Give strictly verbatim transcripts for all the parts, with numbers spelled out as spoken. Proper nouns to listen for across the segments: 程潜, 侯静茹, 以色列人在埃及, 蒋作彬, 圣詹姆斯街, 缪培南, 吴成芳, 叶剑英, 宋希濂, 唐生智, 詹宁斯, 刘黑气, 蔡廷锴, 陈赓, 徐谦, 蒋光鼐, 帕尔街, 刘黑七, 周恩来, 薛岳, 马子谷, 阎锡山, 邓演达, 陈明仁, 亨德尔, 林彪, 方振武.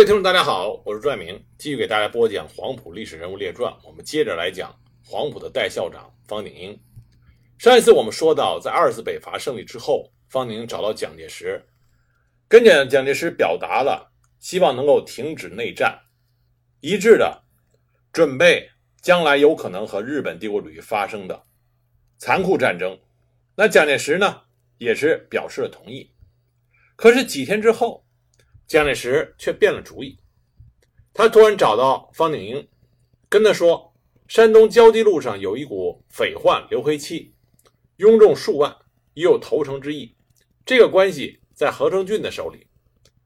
位听众大家好，我是朱爱明，继续给大家播讲黄埔历史人物列传。我们接着来讲黄埔的代校长方鼎英。上一次我们说到，在二次北伐胜利之后，方鼎英找到蒋介石，跟蒋蒋介石表达了希望能够停止内战，一致的准备将来有可能和日本帝国主义发生的残酷战争。那蒋介石呢也是表示了同意。可是几天之后，蒋介石却变了主意，他突然找到方鼎英，跟他说山东交际路上有一股匪患刘黑气，拥众数万，也有投诚之意，这个关系在何成俊的手里，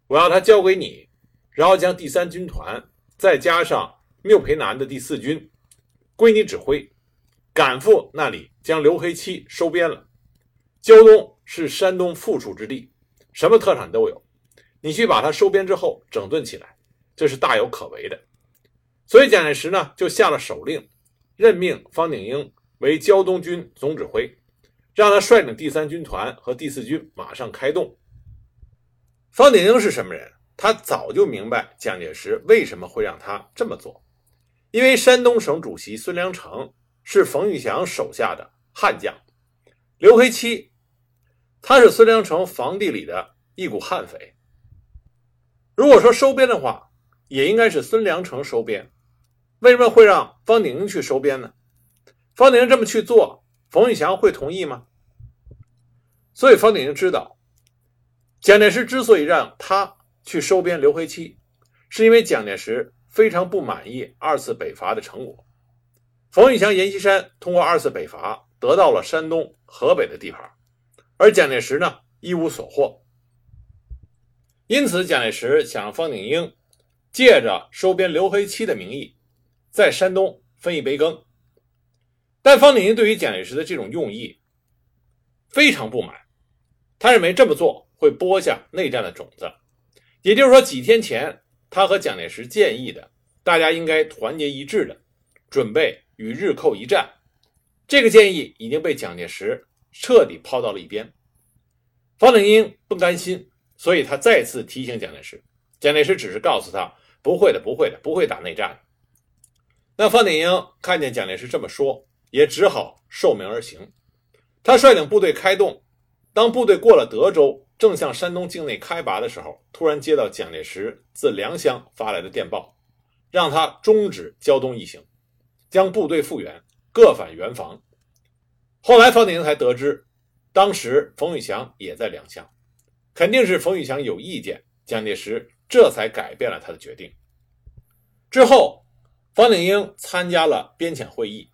我要他交给你，然后将第三军团再加上缪培南的第四军归你指挥，赶赴那里将刘黑气收编了。胶东是山东富庶之地，什么特产都有，你去把它收编之后整顿起来，这是大有可为的。所以蒋介石呢就下了手令，任命方鼎英为胶东军总指挥，让他率领第三军团和第四军马上开动。方鼎英是什么人？他早就明白蒋介石为什么会让他这么做，因为山东省主席孙良诚是冯玉祥手下的悍将，刘黑七他是孙良诚房地里的一股悍匪，如果说收编的话，也应该是孙良诚收编，为什么会让方鼎英去收编呢？方鼎英这么去做，冯玉祥会同意吗？所以方鼎英知道，蒋介石之所以让他去收编刘黑七，是因为蒋介石非常不满意二次北伐的成果。冯玉祥、阎锡山通过二次北伐得到了山东、河北的地盘，而蒋介石呢一无所获。因此蒋介石想让方鼎英借着收编刘黑七的名义在山东分一杯羹，但方鼎英对于蒋介石的这种用意非常不满，他认为这么做会播下内战的种子。也就是说，几天前他和蒋介石建议的大家应该团结一致的准备与日寇一战，这个建议已经被蒋介石彻底抛到了一边。方鼎英不甘心，所以他再次提醒蒋介石，蒋介石只是告诉他不会的不会的不会打内战。那方鼎英看见蒋介石这么说，也只好受命而行，他率领部队开动。当部队过了德州，正向山东境内开拔的时候，突然接到蒋介石自良乡发来的电报，让他终止胶东一行，将部队复员，各返原防。后来方鼎英才得知，当时冯玉祥也在良乡，肯定是冯玉祥有意见，蒋介石这才改变了他的决定。之后方鼎英参加了编遣会议，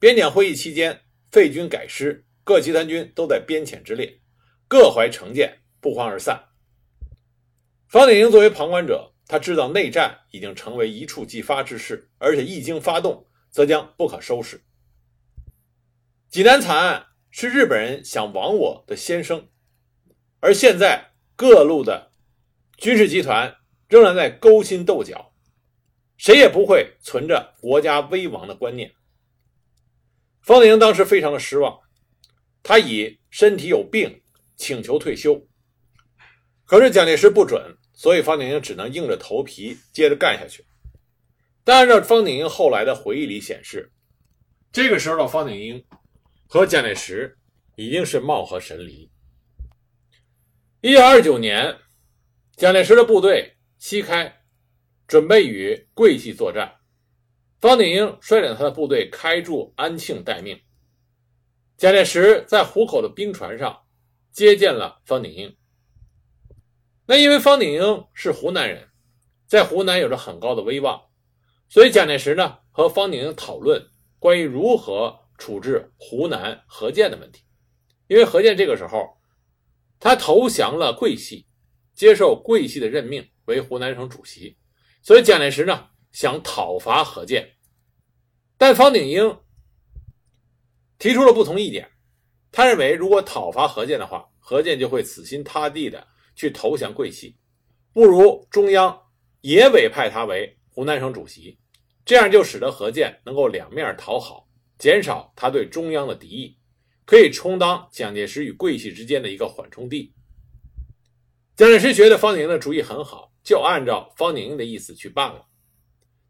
编遣会议期间废军改师，各集团军都在编遣之列，各怀成见，不欢而散。方鼎英作为旁观者，他知道内战已经成为一触即发之势，而且一经发动则将不可收拾。济南惨案是日本人想亡我的先声，而现在各路的军事集团仍然在勾心斗角，谁也不会存着国家危亡的观念。方鼎英当时非常的失望，他以身体有病请求退休，可是蒋介石不准，所以方鼎英只能硬着头皮接着干下去。但按照方鼎英后来的回忆里显示，这个时候的方鼎英和蒋介石已经是貌合神离。一九二九年，蒋介石的部队西开，准备与桂系作战，方鼎英率领他的部队开驻安庆待命。蒋介石在湖口的冰船上接见了方鼎英，那因为方鼎英是湖南人，在湖南有着很高的威望，所以蒋介石呢和方鼎英讨论关于如何处置湖南何键的问题。因为何键这个时候他投降了桂系，接受桂系的任命为湖南省主席，所以蒋介石呢想讨伐何键，但方鼎英提出了不同意见。他认为如果讨伐何键的话，何键就会死心塌地的去投降桂系，不如中央也委派他为湖南省主席，这样就使得何键能够两面讨好，减少他对中央的敌意，可以充当蒋介石与桂系之间的一个缓冲地。蒋介石觉得方鼎英的主意很好，就按照方景英的意思去办了。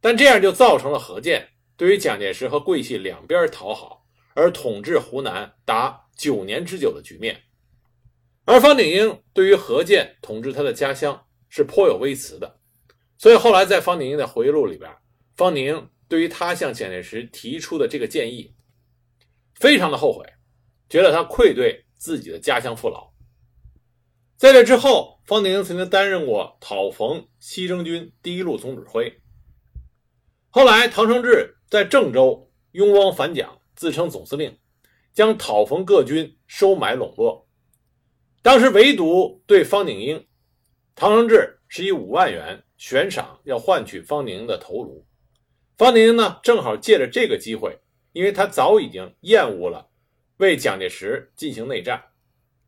但这样就造成了何键对于蒋介石和桂系两边讨好，而统治湖南达九年之久的局面。而方鼎英对于何键统治他的家乡是颇有微词的，所以后来在方鼎英的回忆录里边，方鼎英对于他向蒋介石提出的这个建议非常的后悔，觉得他愧对自己的家乡父老。在这之后，方鼎英曾经担任过讨冯西征军第一路总指挥。后来唐生智在郑州拥汪反蒋，自称总司令，将讨冯各军收买笼络。当时唯独对方鼎英，唐生智是以五万元悬赏要换取方鼎英的头颅。方鼎英呢，正好借着这个机会，因为他早已经厌恶了为蒋介石进行内战，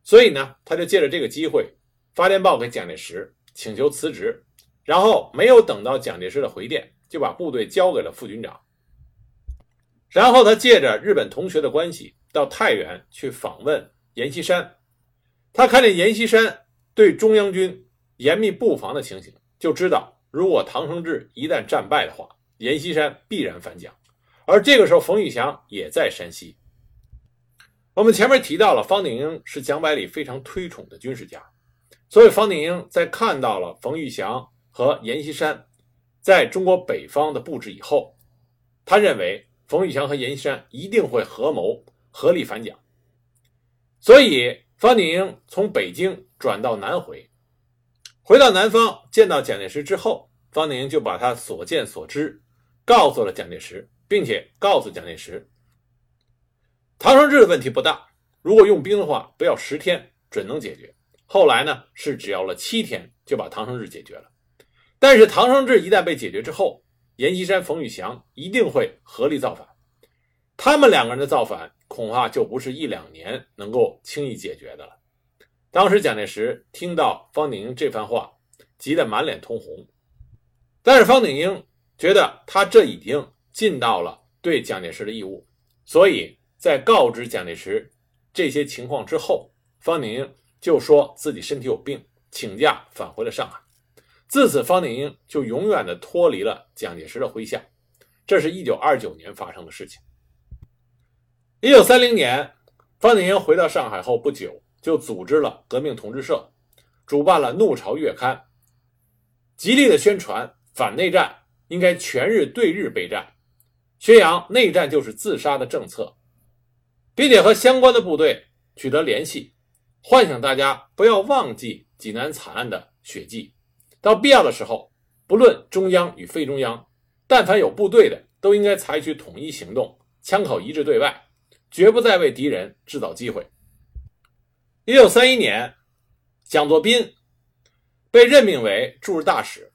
所以呢，他就借着这个机会发电报给蒋介石请求辞职，然后没有等到蒋介石的回电，就把部队交给了副军长。然后他借着日本同学的关系到太原去访问阎锡山，他看见阎锡山对中央军严密布防的情形，就知道如果唐生智一旦战败的话，阎锡山必然反蒋。而这个时候冯玉祥也在山西。我们前面提到了方鼎英是蒋百里非常推崇的军事家，所以方鼎英在看到了冯玉祥和阎锡山在中国北方的布置以后，他认为冯玉祥和阎锡山一定会合谋合力反蒋，所以方鼎英从北京转到南回，回到南方见到蒋介石之后，方鼎英就把他所见所知告诉了蒋介石，并且告诉蒋介石，唐生智的问题不大，如果用兵的话，不要十天准能解决。后来呢，是只要了七天就把唐生智解决了。但是唐生智一旦被解决之后，阎锡山、冯玉祥一定会合力造反，他们两个人的造反恐怕就不是一两年能够轻易解决的了。当时蒋介石听到方鼎英这番话，急得满脸通红，但是方鼎英觉得他这已经尽到了对蒋介石的义务，所以在告知蒋介石这些情况之后，方鼎英就说自己身体有病，请假返回了上海。自此方鼎英就永远的脱离了蒋介石的麾下，这是一九二九年发生的事情。一九三零年，方鼎英回到上海后不久，就组织了革命同志社，主办了怒潮月刊，极力的宣传反内战应该全日对日备战，宣扬内战就是自杀的政策，并且和相关的部队取得联系，唤醒大家不要忘记济南惨案的血迹，到必要的时候，不论中央与非中央，但凡有部队的都应该采取统一行动，枪口一致对外，绝不再为敌人制造机会。一九三一年，蒋作彬被任命为驻日大使，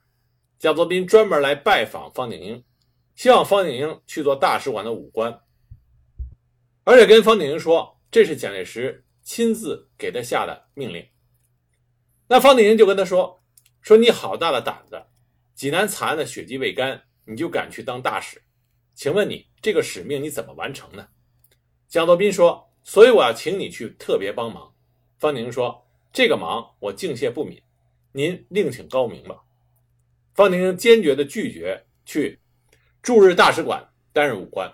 蒋作彬专门来拜访方鼎英，希望方鼎英去做大使馆的武官，而且跟方鼎英说这是蒋介石亲自给他下的命令。那方鼎英就跟他说说你好大的胆子，济南惨案的血迹未干，你就敢去当大使，请问你这个使命你怎么完成呢？蒋作彬说，所以我要请你去特别帮忙。方鼎英说，这个忙我敬谢不敏，您另请高明吧。方鼎英坚决地拒绝去驻日大使馆担任武官。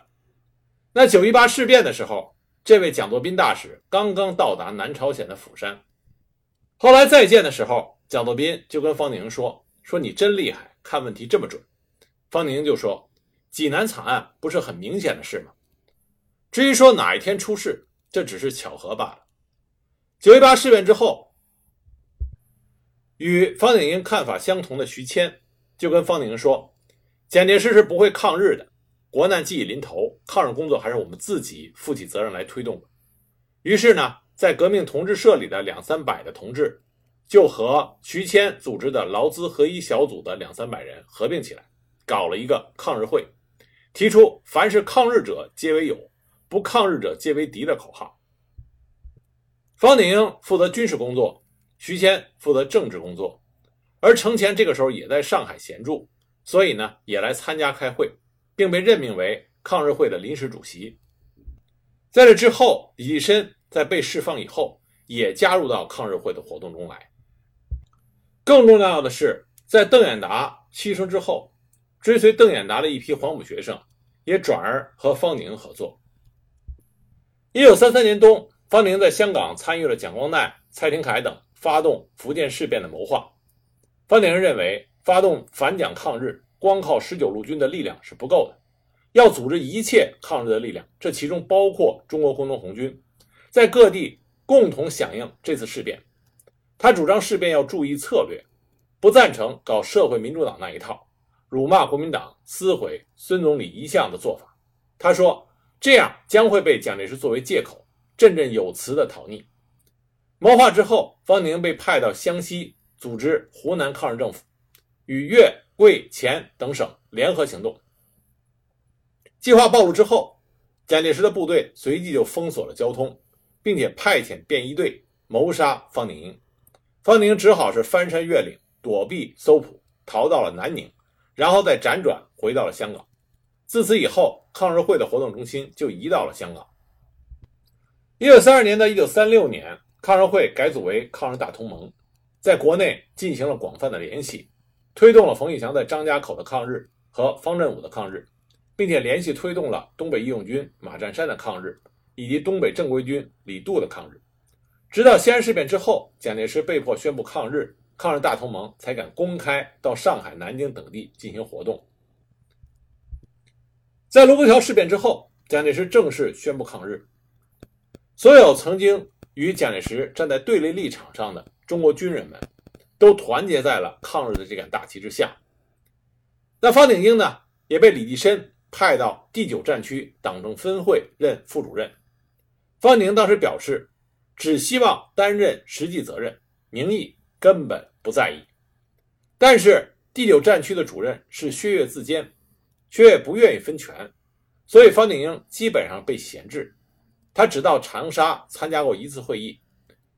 那九一八事变的时候，这位蒋作彬大使刚刚到达南朝鲜的釜山，后来再见的时候，蒋作彬就跟方鼎英说说你真厉害，看问题这么准。方鼎英就说，济南惨案不是很明显的事吗？至于说哪一天出事，这只是巧合罢了。九一八事变之后，与方鼎英看法相同的徐谦就跟方鼎英说，蒋介石是不会抗日的，国难既已临头，抗日工作还是我们自己负起责任来推动的。于是呢，在革命同志社里的两三百的同志就和徐谦组织的劳资合一小组的两三百人合并起来，搞了一个抗日会，提出凡是抗日者皆为友，不抗日者皆为敌的口号。方鼎英负责军事工作，徐谦负责政治工作，而程潜这个时候也在上海闲住，所以呢也来参加开会，并被任命为抗日会的临时主席。在这之后，李济深在被释放以后也加入到抗日会的活动中来。更重要的是，在邓演达牺牲之后，追随邓演达的一批黄埔学生也转而和方宁合作。一九三三年冬，方宁在香港参与了蒋光鼐、蔡廷锴等发动福建事变的谋划。方宁认为发动反蒋抗日光靠十九路军的力量是不够的，要组织一切抗日的力量，这其中包括中国工农红军，在各地共同响应这次事变。他主张事变要注意策略，不赞成搞社会民主党那一套，辱骂国民党，撕毁孙总理遗像的做法。他说这样将会被蒋介石作为借口振振有词的讨逆。谋划之后，方宁被派到湘西组织湖南抗日政府，与粤、桂、黔等省联合行动。计划暴露之后，蒋介石的部队随即就封锁了交通，并且派遣便衣队谋杀方宁英。方宁只好是翻山越岭躲避搜捕，逃到了南宁，然后再辗转回到了香港。自此以后，抗日会的活动中心就移到了香港。一九三二年到一九三六年，抗日会改组为抗日大同盟，在国内进行了广泛的联系，推动了冯玉祥在张家口的抗日和方振武的抗日，并且联系推动了东北义勇军马占山的抗日，以及东北正规军李杜的抗日。直到西安事变之后，蒋介石被迫宣布抗日，抗日大同盟才敢公开到上海、南京等地进行活动。在卢沟桥事变之后，蒋介石正式宣布抗日。所有曾经与蒋介石站在对立立场上的中国军人们都团结在了抗日的这杆大旗之下。那方鼎英呢，也被李济深派到第九战区党政分会任副主任。方宁当时表示只希望担任实际责任，名义根本不在意。但是第九战区的主任是薛岳自荐，薛岳不愿意分权，所以方鼎英基本上被闲置。他只到长沙参加过一次会议，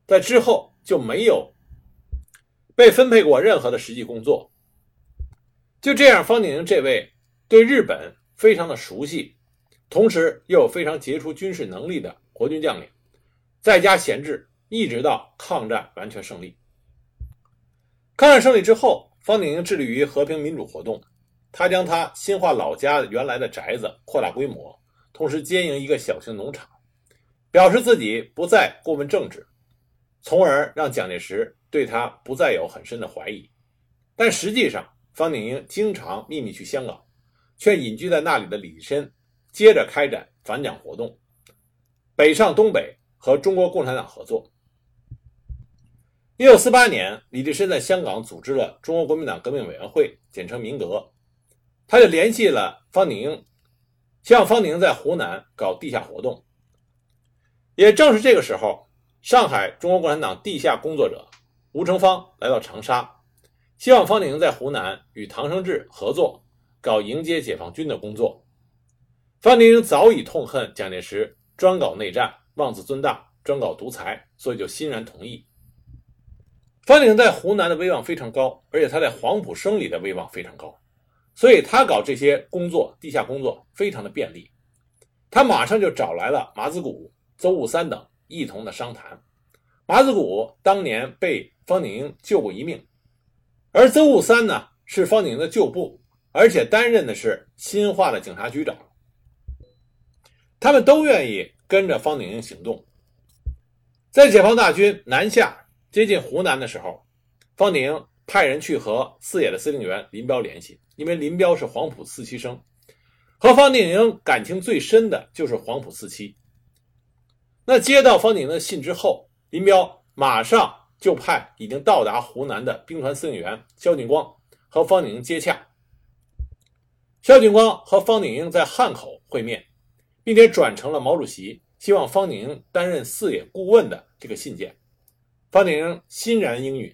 在之后就没有被分配过任何的实际工作。就这样，方鼎英这位对日本非常的熟悉，同时又有非常杰出军事能力的国军将领，在家闲置，一直到抗战完全胜利。抗战胜利之后，方鼎英致力于和平民主活动，他将他新化老家原来的宅子扩大规模，同时经营一个小型农场，表示自己不再过问政治，从而让蒋介石对他不再有很深的怀疑。但实际上，方鼎英经常秘密去香港，却隐居在那里的李济深接着开展反蒋活动，北上东北和中国共产党合作。一九四八年，李济深在香港组织了中国国民党革命委员会，简称民革，他就联系了方鼎英，向方鼎英在湖南搞地下活动。也正是这个时候，上海中国共产党地下工作者吴成芳来到长沙，希望方鼎英在湖南与唐生智合作，搞迎接解放军的工作。方鼎英早已痛恨蒋介石专搞内战，妄自尊大，专搞独裁，所以就欣然同意。方鼎英在湖南的威望非常高，而且他在黄埔生理的威望非常高，所以他搞这些工作，地下工作非常的便利。他马上就找来了马子谷、邹悟三等一同的商谈。马子谷当年被方鼎英救过一命，而邹悟三呢是方鼎英的旧部，而且担任的是新化的警察局长。他们都愿意跟着方鼎英行动。在解放大军南下接近湖南的时候，方鼎英派人去和四野的司令员林彪联系，因为林彪是黄埔四期生，和方鼎英感情最深的就是黄埔四期。那接到方鼎英的信之后，林彪马上就派已经到达湖南的兵团司令员萧俊光和方鼎英接洽。萧俊光和方鼎英在汉口会面，并且转呈了毛主席希望方鼎英担任四野顾问的这个信件，方鼎英欣然应允。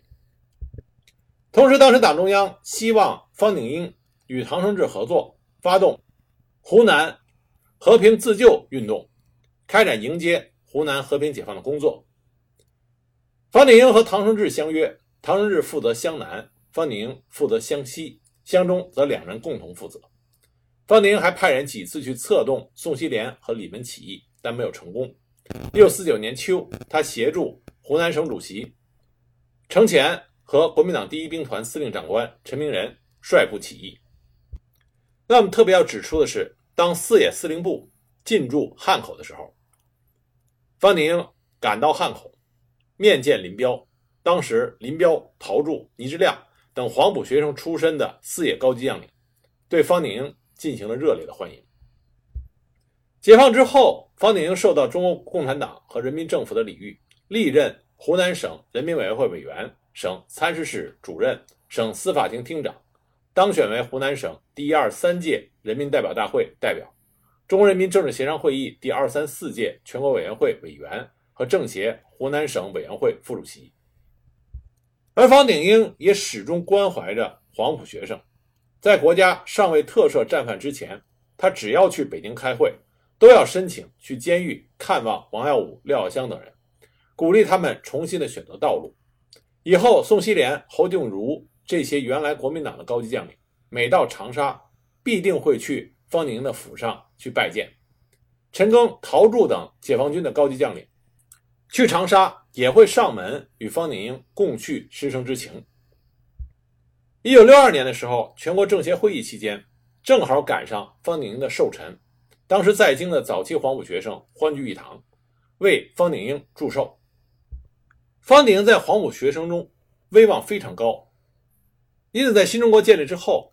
同时，当时党中央希望方鼎英与唐生智合作，发动湖南和平自救运动，开展迎接湖南和平解放的工作。方鼎英和唐生智相约，唐生智负责湘南，方鼎英负责湘西，湘中则两人共同负责。方鼎英还派人几次去策动宋希濂和李文起义，但没有成功。一九四九年秋，他协助湖南省主席程潜和国民党第一兵团司令长官陈明仁率部起义。那我们特别要指出的是，当四野司令部进驻汉口的时候，方鼎英赶到汉口，面见林彪。当时林彪、陶铸、倪志亮等黄埔学生出身的四野高级将领对方鼎英进行了热烈的欢迎。解放之后，方鼎英受到中国共产党和人民政府的礼遇，历任湖南省人民委员会委员、省参事室主任、省司法厅厅长，当选为湖南省第一百二十三届人民代表大会代表、中国人民政治协商会议第二百三十四届全国委员会委员和政协湖南省委员会副主席。而方鼎英也始终关怀着黄埔学生，在国家尚未特赦战犯之前，他只要去北京开会，都要申请去监狱看望王耀武、廖耀湘等人，鼓励他们重新的选择道路。以后宋希濂、侯静茹这些原来国民党的高级将领，每到长沙必定会去方鼎英的府上去拜见。陈赓、陶铸等解放军的高级将领去长沙也会上门与方鼎英共叙师生之情。一九六二年的时候，全国政协会议期间，正好赶上方鼎英的寿辰，当时在京的早期黄埔学生欢聚一堂，为方鼎英祝寿。方鼎英在黄埔学生中威望非常高，因此在新中国建立之后，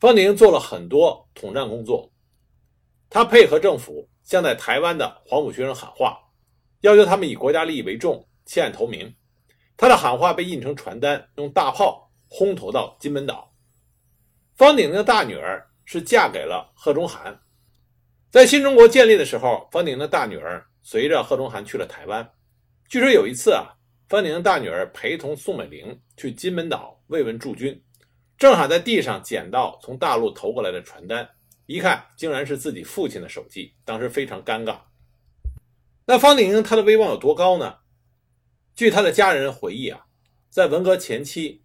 方鼎英做了很多统战工作。他配合政府向在台湾的黄埔学生喊话，要求他们以国家利益为重，弃暗投明。他的喊话被印成传单，用大炮轰投到金门岛。方鼎英的大女儿是嫁给了贺中涵，在新中国建立的时候，方鼎英的大女儿随着贺中涵去了台湾。据说有一次啊，方鼎英大女儿陪同宋美龄去金门岛慰问驻军，正好在地上捡到从大陆投过来的传单，一看竟然是自己父亲的手迹，当时非常尴尬。那方鼎英他的威望有多高呢？据他的家人回忆啊，在文革前期，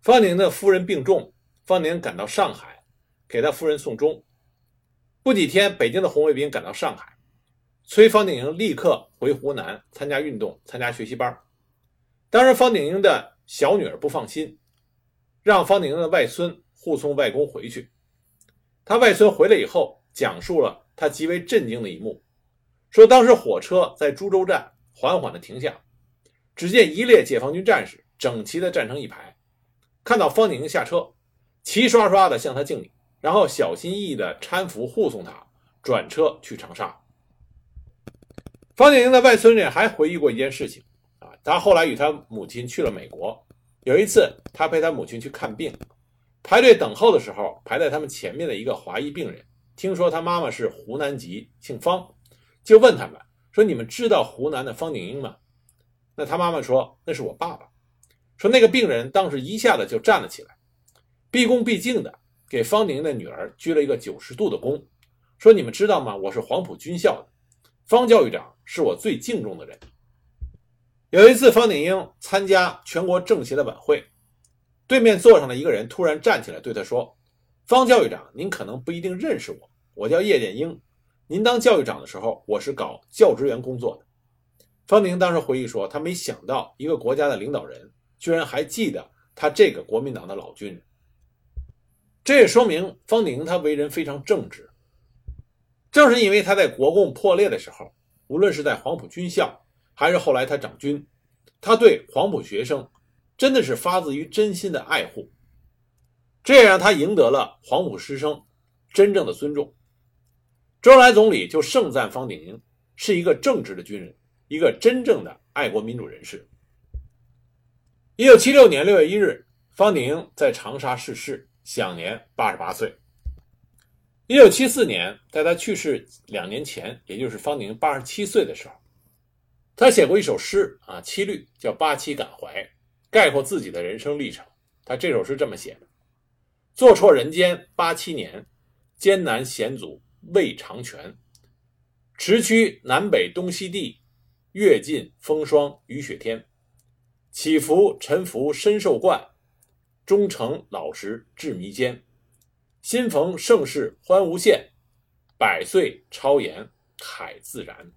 方鼎英的夫人病重，方鼎英赶到上海给他夫人送终。不几天，北京的红卫兵赶到上海，催方鼎英立刻回湖南参加运动，参加学习班。当时方鼎英的小女儿不放心，让方鼎英的外孙护送外公回去。他外孙回来以后，讲述了他极为震惊的一幕，说当时火车在株洲站缓缓地停下，只见一列解放军战士整齐地站成一排，看到方鼎英下车，齐刷刷地向他敬礼，然后小心翼翼地搀扶护送他转车去长沙。方鼎英的外孙女还回忆过一件事情啊，他后来与他母亲去了美国，有一次他陪他母亲去看病，排队等候的时候，排在他们前面的一个华裔病人听说他妈妈是湖南籍，姓方，就问他们说，你们知道湖南的方鼎英吗？那他妈妈说，那是我爸爸。说那个病人当时一下子就站了起来，毕恭毕敬的给方鼎英的女儿鞠了一个九十度的躬，说你们知道吗，我是黄埔军校的，方教育长是我最敬重的人。有一次方鼎英参加全国政协的晚会，对面坐上的一个人突然站起来对他说，方教育长您可能不一定认识我，我叫叶剑英，您当教育长的时候，我是搞教职员工作的。方鼎英当时回忆说，他没想到一个国家的领导人居然还记得他这个国民党的老军人。这也说明方鼎英他为人非常正直。正是因为他在国共破裂的时候，无论是在黄埔军校还是后来他掌军，他对黄埔学生真的是发自于真心的爱护，这也让他赢得了黄埔师生真正的尊重。周恩来总理就盛赞方鼎英是一个正直的军人，一个真正的爱国民主人士。一九七六年六月一日，方鼎英在长沙逝世，享年八十八岁。一九七四年，在他去世两年前，也就是方鼎英八十七岁的时候，他写过一首诗啊，七律，叫八七感怀，概括自己的人生历程。他这首诗这么写的，做辍人间八七年，艰难险阻未尝全，驰驱南北东西地，阅尽风霜雨雪天，起伏沉浮深受惯，忠诚老实志弥坚，新逢盛世欢无限，百岁超颜慨自然。